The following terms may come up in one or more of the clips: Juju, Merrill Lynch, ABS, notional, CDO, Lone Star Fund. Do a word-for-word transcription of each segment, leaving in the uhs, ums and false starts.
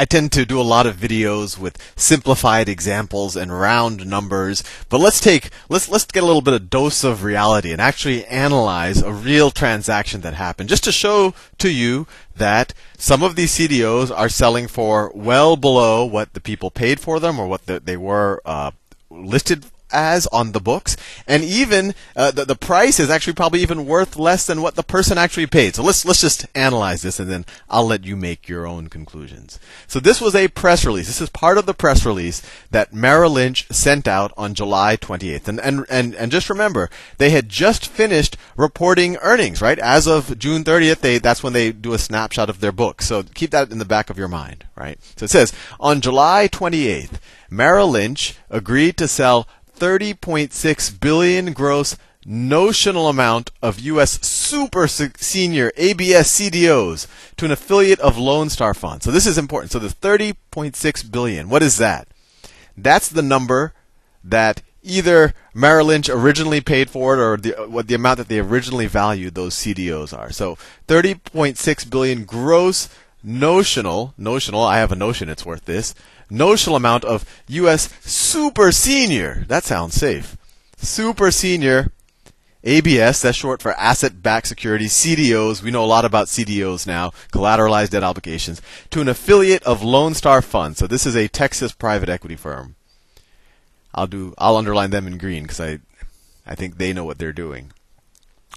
I tend to do a lot of videos with simplified examples and round numbers, but let's take let's let's get a little bit of dose of reality and actually analyze a real transaction that happened, just to show to you that some of these C D Os are selling for well below what the people paid for them or what the, they were uh, listed as on the books, and even uh, the, the price is actually probably even worth less than what the person actually paid. So let's let's just analyze this, and then I'll let you make your own conclusions. So this was a press release. This is part of the press release that Merrill Lynch sent out on July twenty-eighth. And and and, and just remember, they had just finished reporting earnings, right? As of June thirtieth, they that's when they do a snapshot of their books. So keep that in the back of your mind, right? So it says on July twenty-eighth, Merrill Lynch agreed to sell thirty point six billion dollars gross notional amount of U S super senior A B S C D Os to an affiliate of Lone Star Fund. So this is important. So the thirty point six billion dollars, what is that? That's the number that either Merrill Lynch originally paid for it, or the, what the amount that they originally valued those C D Os are. So thirty point six billion dollars gross notional, notional, I have a notion it's worth this, notional amount of U S super senior, that sounds safe, super senior A B S, that's short for asset-backed securities, C D Os, we know a lot about C D Os now, collateralized debt obligations, to an affiliate of Lone Star Fund. So this is a Texas private equity firm. I'll do, I'll underline them in green because I, I think they know what they're doing.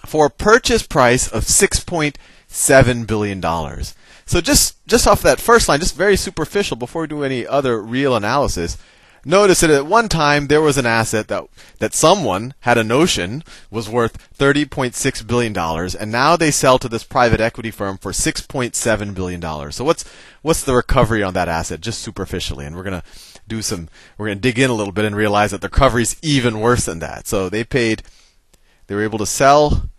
For a purchase price of six point seven billion dollars. So just, just off that first line, just very superficial, before we do any other real analysis, notice that at one time there was an asset that, that someone had a notion was worth thirty point six billion dollars, and now they sell to this private equity firm for six point seven billion dollars. So what's, what's the recovery on that asset, just superficially? And we're going to do some, we're going to dig in a little bit and realize that the recovery is even worse than that. So they paid, they were able to sell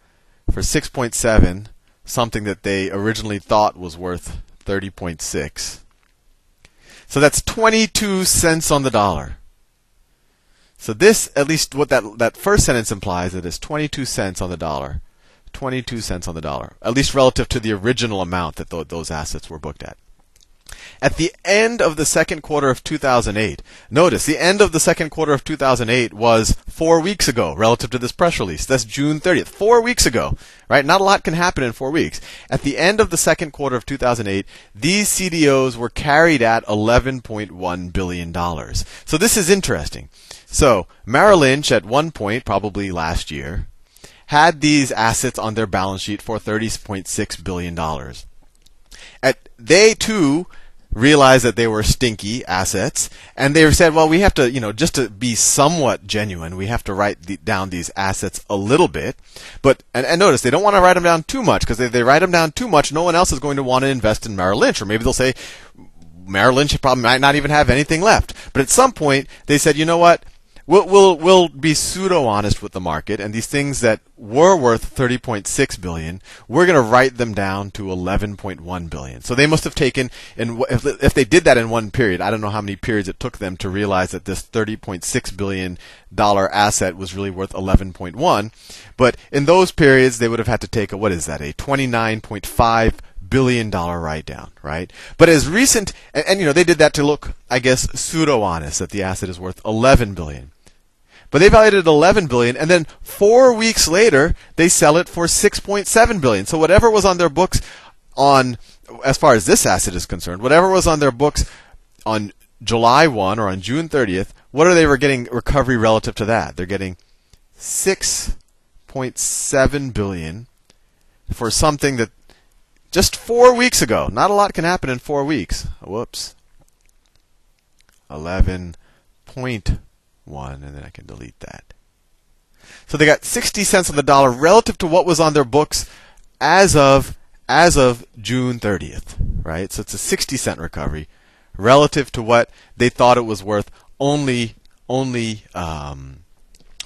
for six point seven, something that they originally thought was worth thirty point six. So that's twenty-two cents on the dollar. So this, at least what that that first sentence implies, that is twenty-two cents on the dollar. twenty-two cents on the dollar, at least relative to the original amount that th- those assets were booked at. At the end of the second quarter of two thousand eight, notice the end of the second quarter of two thousand eight was four weeks ago relative to this press release. That's June thirtieth, four weeks ago, right? Not a lot can happen in four weeks. At the end of the second quarter of two thousand eight, these C D Os were carried at eleven point one billion dollars. So this is interesting. So Merrill Lynch at one point, probably last year, had these assets on their balance sheet for thirty point six billion dollars. At, they too realized that they were stinky assets, and they said, well, we have to, you know, just to be somewhat genuine, we have to write the, down these assets a little bit. But and, and notice, they don't want to write them down too much, because if they write them down too much, no one else is going to want to invest in Merrill Lynch. Or maybe they'll say, Merrill Lynch probably might not even have anything left. But at some point, they said, you know what? We'll, we'll, we'll be pseudo-honest with the market, and these things that were worth thirty point six billion dollars, we're going to write them down to eleven point one billion dollars. So they must have taken, in, if, if they did that in one period, I don't know how many periods it took them to realize that this thirty point six billion dollars asset was really worth eleven point one, but in those periods, they would have had to take a, what is that, a twenty-nine point five billion dollars write down, right? But as recent, and, and you know, they did that to look, I guess, pseudo-honest, that the asset is worth eleven billion dollars. But they valued it at eleven billion dollars, and then four weeks later, they sell it for six point seven billion dollars. So whatever was on their books on, as far as this asset is concerned, whatever was on their books on July first or on June thirtieth, what are they were getting recovery relative to that? They're getting six point seven billion dollars for something that just four weeks ago. Not a lot can happen in four weeks. Whoops. eleven point one. One, and then I can delete that. So they got sixty cents on the dollar relative to what was on their books as of as of June thirtieth, right? So it's a sixty cent recovery relative to what they thought it was worth only only um,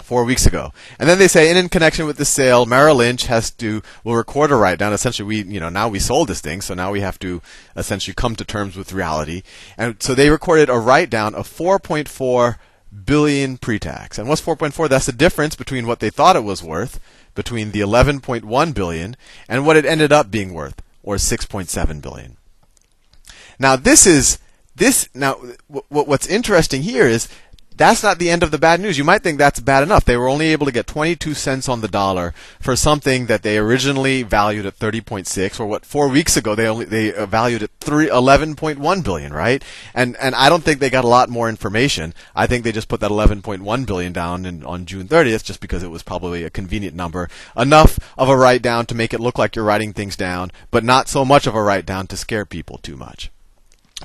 four weeks ago. And then they say, and in connection with the sale, Merrill Lynch has to will record a write down. Essentially, we you know now we sold this thing, so now we have to essentially come to terms with reality. And so they recorded a write down of four point four billion pre-tax. And what's four point four? That's the difference between what they thought it was worth, between the eleven point one billion and what it ended up being worth, or six point seven billion. Now this is This now, w- what's interesting here is that's not the end of the bad news. You might think that's bad enough. They were only able to get twenty-two cents on the dollar for something that they originally valued at thirty point six, or what, four weeks ago they only they valued at eleven point one billion, right? And and I don't think they got a lot more information. I think they just put that eleven point one billion down in, on June thirtieth, just because it was probably a convenient number, enough of a write down to make it look like you're writing things down, but not so much of a write down to scare people too much.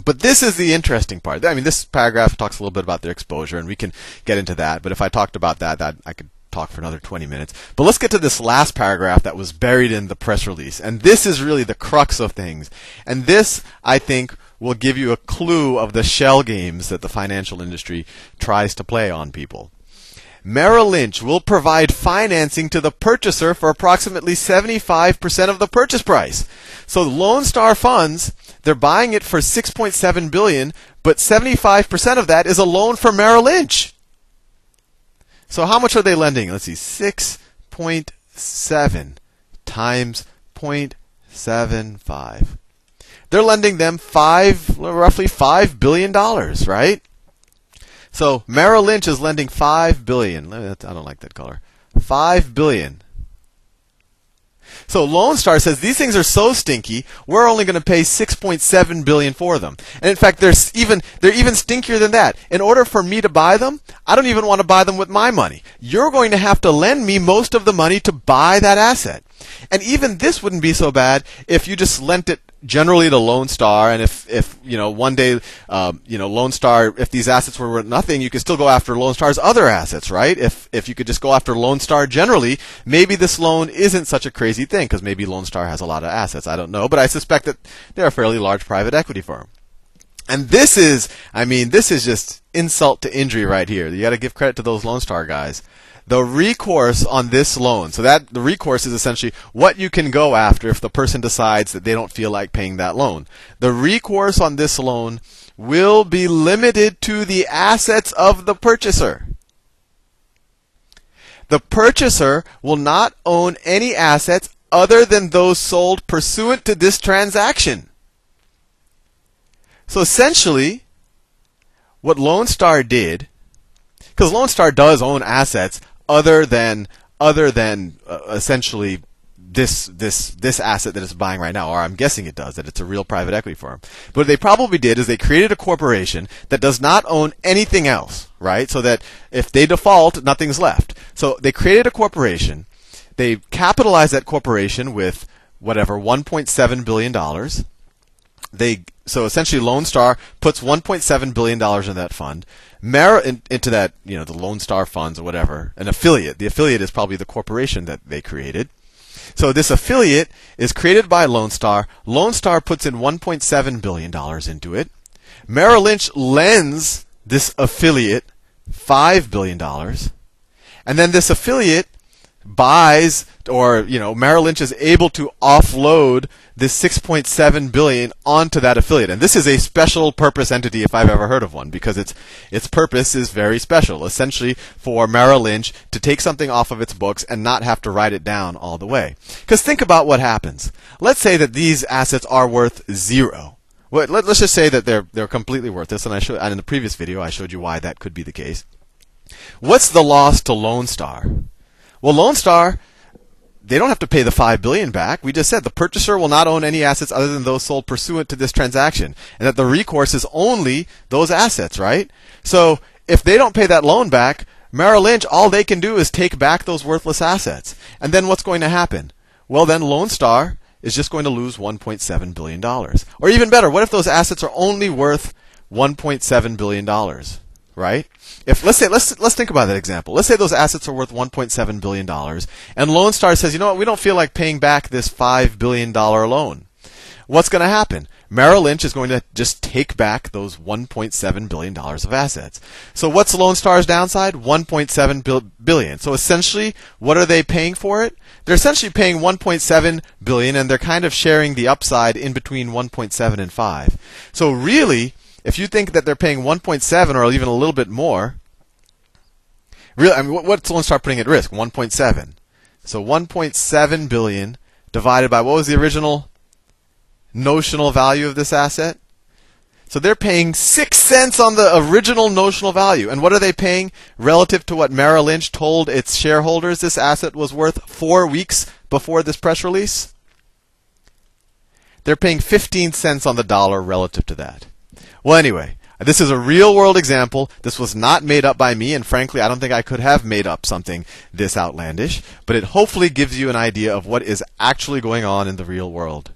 But this is the interesting part. I mean, this paragraph talks a little bit about their exposure, and we can get into that. But if I talked about that, that I could talk for another twenty minutes. But let's get to this last paragraph that was buried in the press release. And this is really the crux of things. And this, I think, will give you a clue of the shell games that the financial industry tries to play on people. Merrill Lynch will provide financing to the purchaser for approximately seventy-five percent of the purchase price. So the Lone Star Funds, they're buying it for six point seven billion dollars, but seventy-five percent of that is a loan for Merrill Lynch. So how much are they lending? Let's see, six point seven times zero point seven five. They're lending them five, roughly five billion dollars, right? So Merrill Lynch is lending five billion. I don't like that color. Five billion. So Lone Star says these things are so stinky, we're only going to pay six point seven billion for them. And in fact, they're even they're even stinkier than that. In order for me to buy them, I don't even want to buy them with my money. You're going to have to lend me most of the money to buy that asset. And even this wouldn't be so bad if you just lent it generally to Lone Star, and if, if you know one day uh, you know Lone Star, if these assets were worth nothing, you could still go after Lone Star's other assets, right? If if you could just go after Lone Star generally, maybe this loan isn't such a crazy thing, because maybe Lone Star has a lot of assets. I don't know, but I suspect that they're a fairly large private equity firm. And this is, I mean, this is just insult to injury right here. You got to give credit to those Lone Star guys. The recourse on this loan, so that the recourse is essentially what you can go after if the person decides that they don't feel like paying that loan. The recourse on this loan will be limited to the assets of the purchaser. The purchaser will not own any assets other than those sold pursuant to this transaction. So essentially, what Lone Star did, because Lone Star does own assets other than other than uh, essentially this this this asset that it's buying right now, or I'm guessing it does, that it's a real private equity firm. But what they probably did is they created a corporation that does not own anything else, right? So that if they default, nothing's left. So they created a corporation. They capitalized that corporation with whatever one point seven billion dollars. They so essentially Lone Star puts one point seven billion dollars in that fund. Merrill, in, into that, you know, the Lone Star Funds or whatever, an affiliate. The affiliate is probably the corporation that they created. So this affiliate is created by Lone Star. Lone Star puts in one point seven billion dollars into it. Merrill Lynch lends this affiliate five billion dollars. And then this affiliate buys, or, you know, Merrill Lynch is able to offload this six point seven billion dollars onto that affiliate. And this is a special purpose entity if I've ever heard of one, because its its purpose is very special, essentially for Merrill Lynch to take something off of its books and not have to write it down all the way. Because think about what happens. Let's say that these assets are worth zero. Well, let, let's just say that they're they're completely worthless, and I showed, and in the previous video I showed you why that could be the case. What's the loss to Lone Star? Well, Lone Star, they don't have to pay the five billion dollars back. We just said the purchaser will not own any assets other than those sold pursuant to this transaction, and that the recourse is only those assets, right? So if they don't pay that loan back, Merrill Lynch, all they can do is take back those worthless assets. And then what's going to happen? Well, then Lone Star is just going to lose one point seven billion dollars. Or even better, what if those assets are only worth one point seven billion dollars? Right? If let's say let's let's think about that example. Let's say those assets are worth one point seven billion dollars, and Lone Star says, you know what, we don't feel like paying back this five billion dollars loan. What's going to happen? Merrill Lynch is going to just take back those one point seven billion dollars of assets. So what's Lone Star's downside? one point seven billion dollars. So essentially, what are they paying for it? They're essentially paying one point seven billion dollars, and they're kind of sharing the upside in between one point seven and five. So really, if you think that they're paying one point seven or even a little bit more, really, I mean, what's Lone Star putting at risk? one point seven. So one point seven billion divided by what was the original notional value of this asset? So they're paying six cents on the original notional value. And what are they paying relative to what Merrill Lynch told its shareholders this asset was worth four weeks before this press release? They're paying fifteen cents on the dollar relative to that. Well, anyway, this is a real-world example. This was not made up by me, and frankly, I don't think I could have made up something this outlandish. But it hopefully gives you an idea of what is actually going on in the real world.